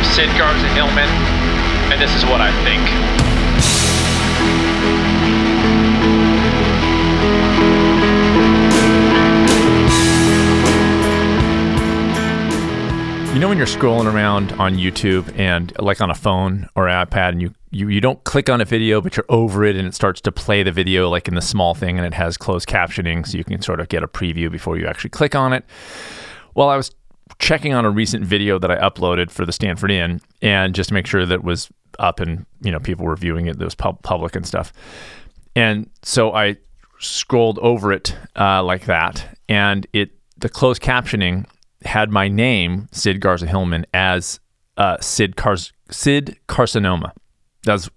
I'm Sid Garza-Hillman, and this is what I think. You know when you're scrolling around on YouTube and like on a phone or an iPad and you don't click on a video, but you're over it and it starts to play the video like in the small thing and it has closed captioning so you can sort of get a preview before you actually click on it. Well, I was checking on a recent video that I uploaded for the Stanford Inn and just to make sure that it was up and people were viewing it, that was public and stuff. And so I scrolled over it like that, and the closed captioning had my name, Sid Garza-Hillman, as Sid Carcinoma. That's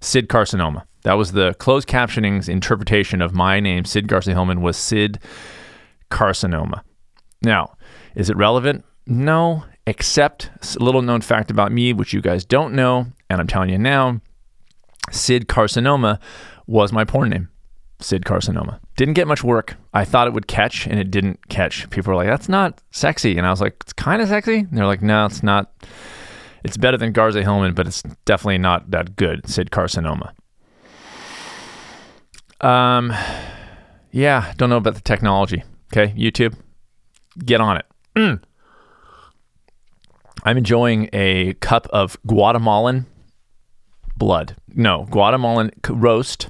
Sid Carcinoma. That was the closed captioning's interpretation of my name, Sid Garza-Hillman, was Sid Carcinoma. Now, is it relevant? No, except a little known fact about me, which you guys don't know, and I'm telling you now, Sid Carcinoma was my porn name. Sid Garza-Hillman. Didn't get much work. I thought it would catch, and it didn't catch. People were like, that's not sexy. And I was like, it's kind of sexy. And they're like, no, it's not. It's better than Garza-Hillman, but it's definitely not that good. Sid Garza-Hillman. Yeah, don't know about the technology. Okay, YouTube, get on it. I'm enjoying a cup of Guatemalan blood. No, Guatemalan roast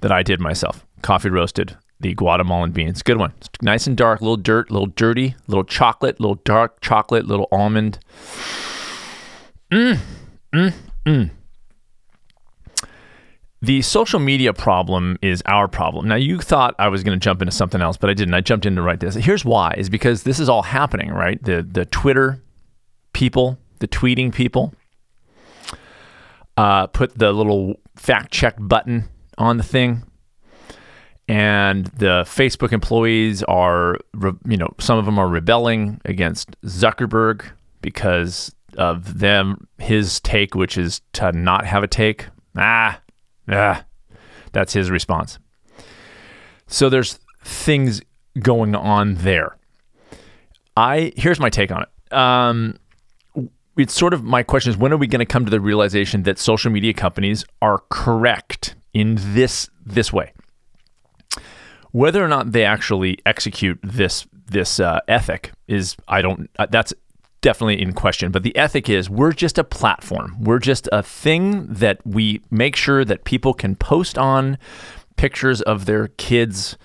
that I did myself. Coffee roasted the Guatemalan beans. Good one. It's nice and dark, little dirt, little dirty, little chocolate, little dark chocolate, little almond. The social media problem is our problem. Now, you thought I was going to jump into something else, but I didn't. I jumped in to write this. Here's why, is because this is all happening, right? The Twitter people, the tweeting people, put the little fact check button on the thing, and the Facebook employees are, some of them are rebelling against Zuckerberg because of his take, which is to not have a take. That's his response. So there's things going on there. Here's my take on it. It's sort of, my question is, when are we going to come to the realization that social media companies are correct in this way? Whether or not they actually execute this ethic is, that's definitely in question. But the ethic is, we're just a platform. We're just a thing that we make sure that people can post on pictures of their kids,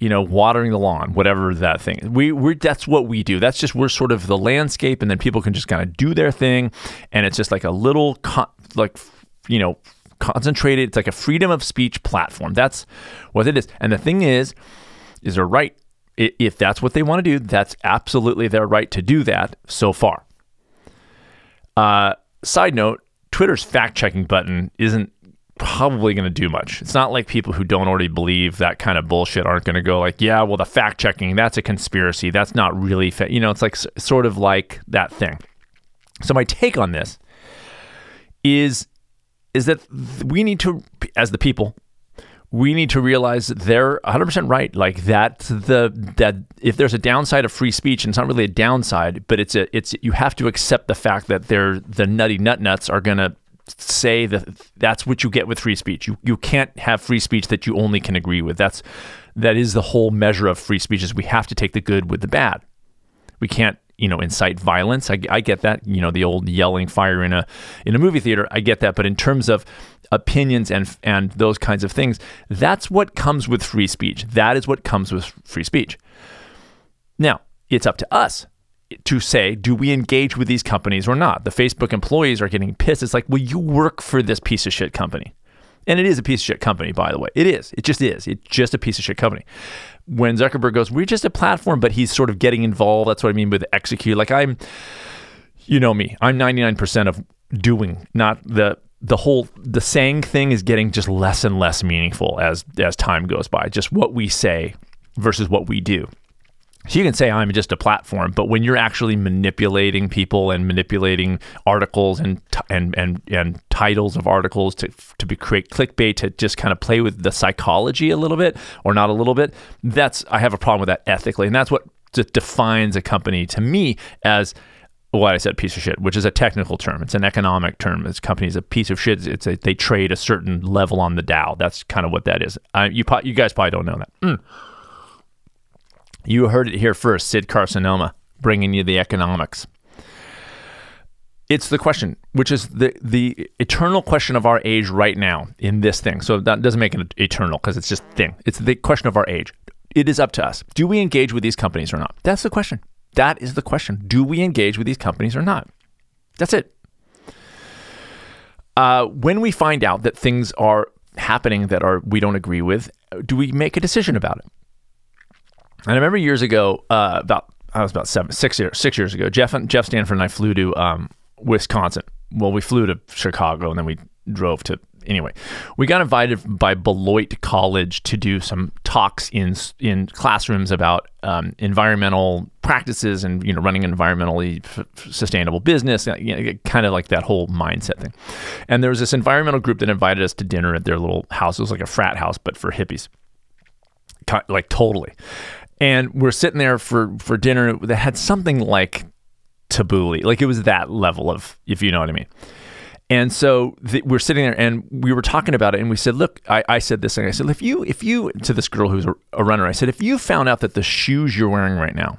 watering the lawn, whatever that thing is. That's what we do. That's just, we're sort of the landscape, and then people can just kind of do their thing. And it's just like a little, concentrated, it's like a freedom of speech platform. That's what it is. And the thing is they're right. If that's what they want to do, that's absolutely their right to do that so far. Side note, Twitter's fact-checking button isn't probably going to do much. It's not like people who don't already believe that kind of bullshit aren't going to go like, yeah, well, the fact-checking, that's a conspiracy. That's not really, it's like sort of like that thing. So my take on this is that we need to, as the people, we need to realize that they're 100% right. Like that if there's a downside of free speech, and it's not really a downside, but it's you have to accept the fact that the nutty nuts are gonna say that that's what you get with free speech. You can't have free speech that you only can agree with. That is the whole measure of free speech, is we have to take the good with the bad. We can't incite violence. I get that, the old yelling fire in a movie theater. I get that. But in terms of opinions and those kinds of things, that's what comes with free speech. That is what comes with free speech. Now, it's up to us to say, do we engage with these companies or not? The Facebook employees are getting pissed. It's like, well, you work for this piece of shit company. And it is a piece of shit company, by the way. It is. It just is. It's just a piece of shit company. When Zuckerberg goes, we're just a platform, but he's sort of getting involved. That's what I mean with execute. Like I'm, me, I'm 99% of doing, not the whole, the saying thing is getting just less and less meaningful as time goes by. Just what we say versus what we do. So you can say I'm just a platform, but when you're actually manipulating people and manipulating articles and titles of articles to create clickbait, to just kind of play with the psychology a little bit or not a little bit, I have a problem with that ethically. And that's what defines a company to me as why I said piece of shit, which is a technical term. It's an economic term. This company is a piece of shit. It's a, they trade a certain level on the Dow. That's kind of what that is. You guys probably don't know that. You heard it here first. Sid Garza-Hillman bringing you the economics. It's the question, which is the eternal question of our age right now in this thing. So that doesn't make it eternal because it's just thing. It's the question of our age. It is up to us. Do we engage with these companies or not? That's the question. That is the question. Do we engage with these companies or not? That's it. When we find out that things are happening that are we don't agree with, do we make a decision about it? And I remember years ago, about 6 years ago, Jeff Stanford and I flew to Wisconsin. Well, we flew to Chicago and then we drove to, anyway, we got invited by Beloit College to do some talks in classrooms about environmental practices and, you know, running an environmentally sustainable business, you know, kind of like that whole mindset thing. And there was this environmental group that invited us to dinner at their little house. It was like a frat house, but for hippies, like totally. And we're sitting there for dinner that had something like tabbouleh. Like it was that level of, if you know what I mean. And so we're sitting there and we were talking about it and we said, look, I said this thing. I said, if you to this girl who's a runner, I said, if you found out that the shoes you're wearing right now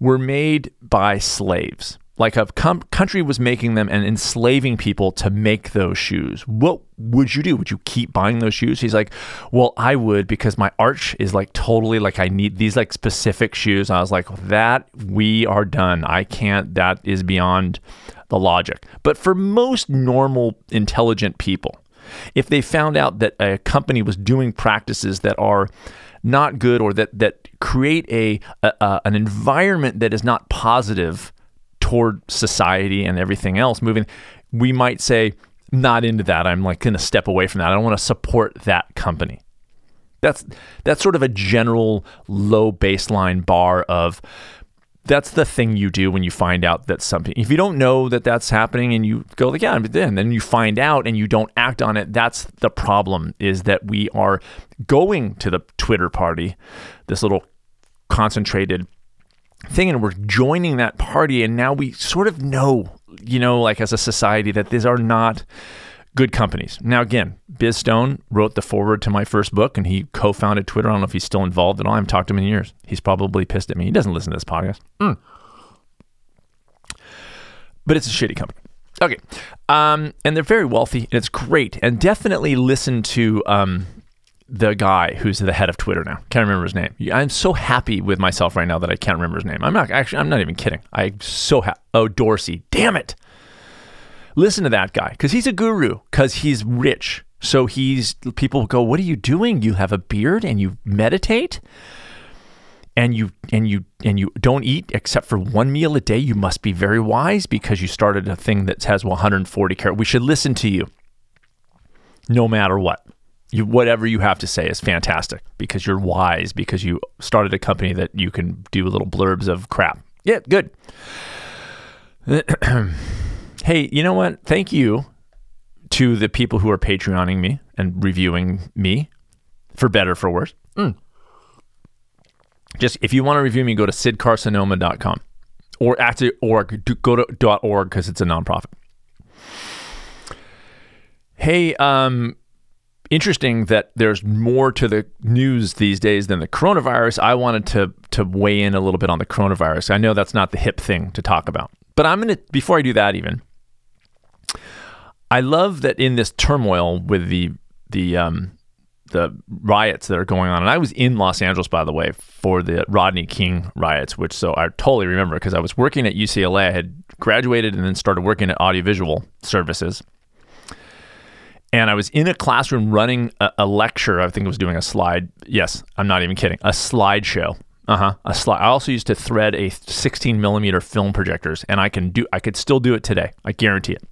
were made by slaves, like a country was making them and enslaving people to make those shoes, what would you do? Would you keep buying those shoes? He's like, well, I would, because my arch is like totally like I need these like specific shoes. And I was like, that we are done. I can't, that is beyond the logic. But for most normal, intelligent people, if they found out that a company was doing practices that are not good or that create an environment that is not positive toward society and everything else moving, we might say, not into that. I'm like going to step away from that. I don't want to support that company. That's sort of a general low baseline bar of, that's the thing you do when you find out that something, if you don't know that that's happening and you go like, yeah, but then you find out and you don't act on it. That's the problem, is that we are going to the Twitter party, this little concentrated thing, and we're joining that party, and now we sort of know, you know, like as a society, that these are not good companies. Now again, Biz Stone wrote the foreword to my first book, and he co-founded Twitter. I don't know if he's still involved at all. I haven't talked to him in years. He's probably pissed at me. He doesn't listen to this podcast. But it's a shitty company. Okay. And they're very wealthy, and it's great. And definitely listen to the guy who's the head of Twitter now. Can't remember his name. I'm so happy with myself right now that I can't remember his name. I'm not even kidding. I'm so happy. Oh, Dorsey. Damn it. Listen to that guy, because he's a guru, because he's rich. So people go, what are you doing? You have a beard and you meditate and you don't eat except for one meal a day. You must be very wise because you started a thing that has 140 characters. We should listen to you no matter what. Whatever you have to say is fantastic because you're wise, because you started a company that you can do little blurbs of crap. Yeah, good. Hey, you know what? Thank you to the people who are Patreoning me and reviewing me, for better, for worse. Just, if you want to review me, go to sidgarza-hillman.com or go to .org because it's a nonprofit. Hey, interesting that there's more to the news these days than the coronavirus. I wanted to weigh in a little bit on the coronavirus. I know that's not the hip thing to talk about, but I'm going to, before I do that even, I love that in this turmoil with the riots that are going on, and I was in Los Angeles, by the way, for the Rodney King riots, which so I totally remember because I was working at UCLA. I had graduated and then started working at audiovisual services. And I was in a classroom running a lecture. I think I was doing a slide. Yes, I'm not even kidding. A slideshow. A slide. I also used to thread a 16 millimeter film projectors, and I could still do it today. I guarantee it.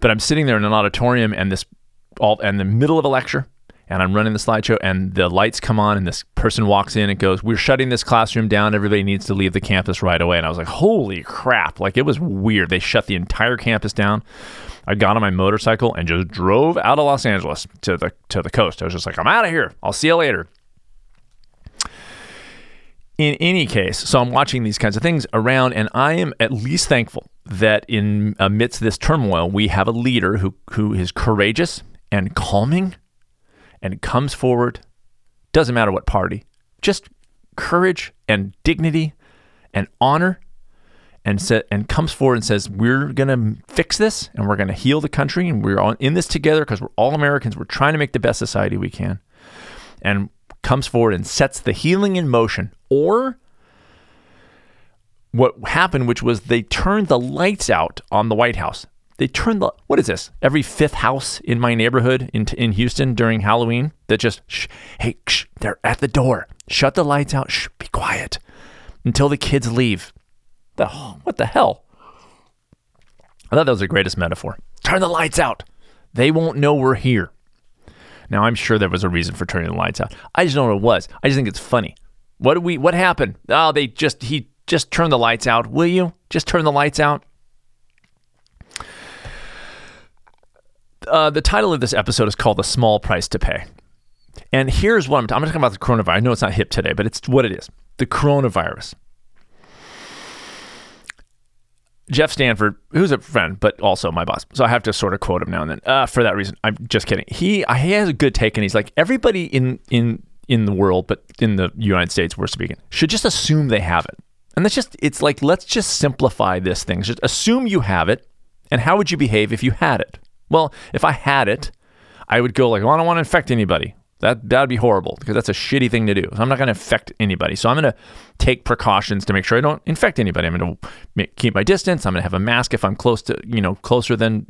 But I'm sitting there in an auditorium, and in the middle of a lecture, and I'm running the slideshow, and the lights come on, and this person walks in and goes, "We're shutting this classroom down. Everybody needs to leave the campus right away." And I was like, "Holy crap!" Like, it was weird. They shut the entire campus down. I got on my motorcycle and just drove out of Los Angeles to the coast. I was just like, "I'm out of here. I'll see you later." In any case, so I'm watching these kinds of things around, and I am at least thankful that in amidst this turmoil, we have a leader who is courageous and calming and comes forward. Doesn't matter what party, just courage and dignity and honor, and comes forward and says, we're going to fix this, and we're going to heal the country, and we're all in this together because we're all Americans. We're trying to make the best society we can. And comes forward and sets the healing in motion. Or what happened, which was they turned the lights out on the White House. They turned the, what is this? Every fifth house in my neighborhood in Houston during Halloween that just, shh, hey, shh, they're at the door. Shut the lights out. Shh, be quiet until the kids leave. What the hell? I thought that was the greatest metaphor. Turn the lights out. They won't know we're here. Now, I'm sure there was a reason for turning the lights out. I just don't know what it was. I just think it's funny. What happened? Oh, he just turned the lights out. Will you? Just turn the lights out. The title of this episode is called The Small Price to Pay. And here's what I'm talking about the coronavirus. I know it's not hip today, but it's what it is. The coronavirus. Jeff Stanford, who's a friend, but also my boss. So I have to sort of quote him now and then for that reason. I'm just kidding. He has a good take, and he's like, everybody in the world, but in the United States, we're speaking, should just assume they have it. And that's just, it's like, let's just simplify this thing. Just assume you have it, and how would you behave if you had it? Well, if I had it, I would go like, well, I don't want to infect anybody. That'd be horrible because that's a shitty thing to do. So I'm not going to infect anybody. So I'm going to take precautions to make sure I don't infect anybody. I'm going to keep my distance. I'm going to have a mask if I'm close to, closer than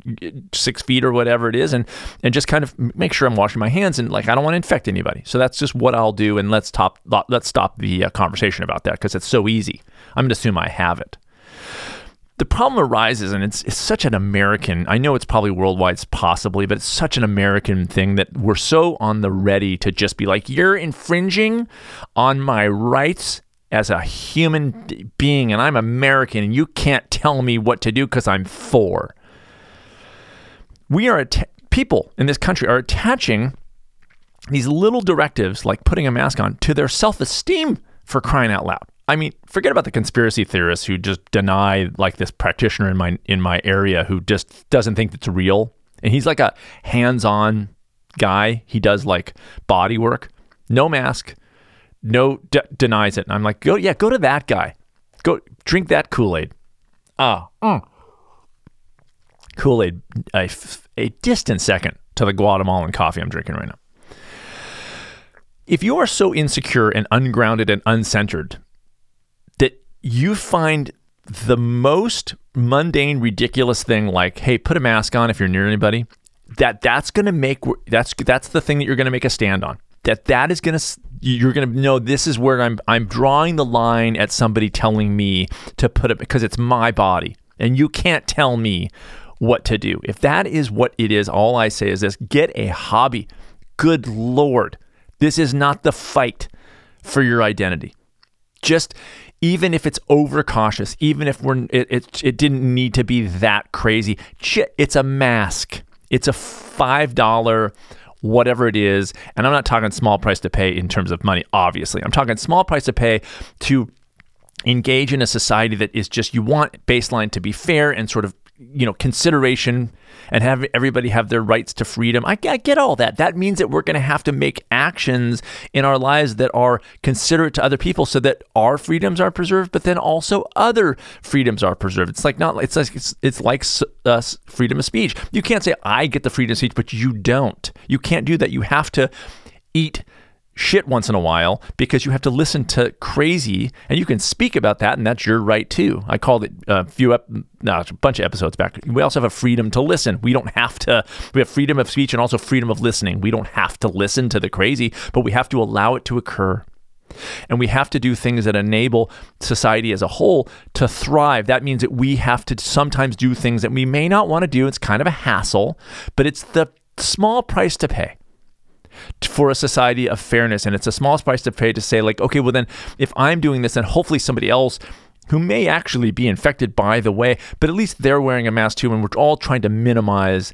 6 feet or whatever it is, and just kind of make sure I'm washing my hands and like I don't want to infect anybody. So that's just what I'll do. And let's stop the conversation about that because it's so easy. I'm going to assume I have it. The problem arises, and it's such an American, I know it's probably worldwide, it's possibly, but it's such an American thing that we're so on the ready to just be like, you're infringing on my rights as a human being, and I'm American, and you can't tell me what to do because I'm four. People in this country are attaching these little directives, like putting a mask on, to their self-esteem, for crying out loud. I mean, forget about the conspiracy theorists who just deny, like this practitioner in my area who just doesn't think it's real. And he's like a hands-on guy. He does like body work, no mask, denies it. And I'm like, go to that guy. Go drink that Kool-Aid. Kool-Aid, a distant second to the Guatemalan coffee I'm drinking right now. If you are so insecure and ungrounded and uncentered, you find the most mundane, ridiculous thing like, hey, put a mask on if you're near anybody, that's the thing that you're going to make a stand on. You're going to know this is where I'm drawing the line at somebody telling me to put it because it's my body and you can't tell me what to do. If that is what it is, all I say is this, get a hobby. Good Lord. This is not the fight for your identity. Just even if it's overcautious, even if it didn't need to be that crazy, it's a mask. It's a $5, whatever it is. And I'm not talking small price to pay in terms of money, obviously. I'm talking small price to pay to engage in a society that is just, you want baseline to be fair and sort of, consideration and have everybody have their rights to freedom. I get all that. That means that we're going to have to make actions in our lives that are considerate to other people so that our freedoms are preserved, but then also other freedoms are preserved. It's like freedom of speech. You can't say I get the freedom of speech, but you don't. You can't do that. You have to eat shit once in a while because you have to listen to crazy, and you can speak about that, and that's your right too. I called it a bunch of episodes back. We also have a freedom to listen. We have freedom of speech and also freedom of listening. We don't have to listen to the crazy, but we have to allow it to occur. And we have to do things that enable society as a whole to thrive. That means that we have to sometimes do things that we may not want to do. It's kind of a hassle, but it's the small price to pay for a society of fairness. And it's a small price to pay to say like, okay, well then if I'm doing this, then hopefully somebody else who may actually be infected by the way, but at least they're wearing a mask too. And we're all trying to minimize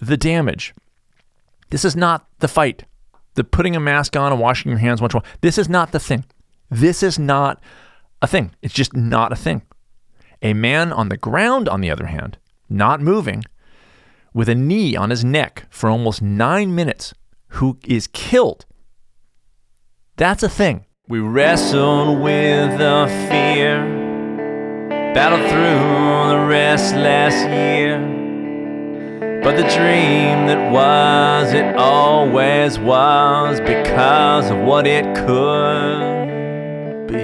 the damage. This is not the fight. The putting a mask on and washing your hands once in a while. This is not the thing. This is not a thing. It's just not a thing. A man on the ground, on the other hand, not moving, with a knee on his neck for almost 9 minutes, who is killed. That's a thing. We wrestled with the fear, battled through the restless year, but the dream that was, it always was, because of what it could be.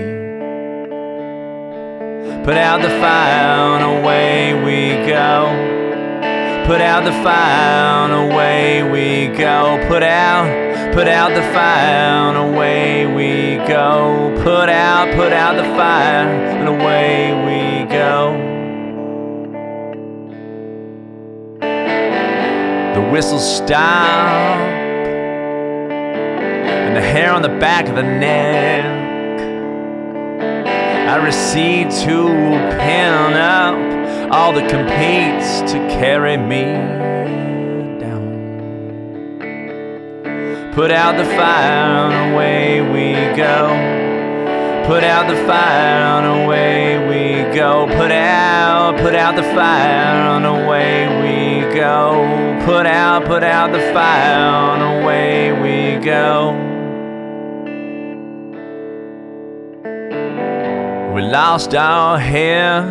Put out the fire and away we go. Put out the fire and away we go. Put out the fire and away we go. Put out the fire and away we go. The whistle stopped and the hair on the back of the neck. I recede to pin up all that competes to carry me down. Put out the fire and away we go. Put out the fire and away we go. Put out the fire and away we go. Put out the fire and away we go. We lost our hair.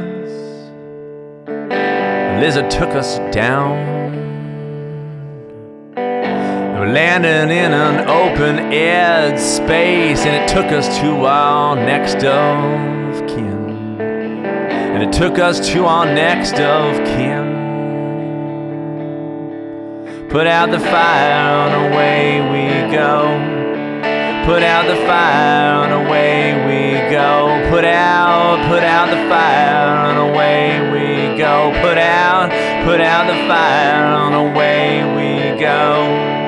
Lizard took us down. We landed in an open-air space, and it took us to our next of kin. And it took us to our next of kin. Put out the fire and away we go. Put out the fire and away we go. Put out the fire and away we go. Put out the fire and away we go.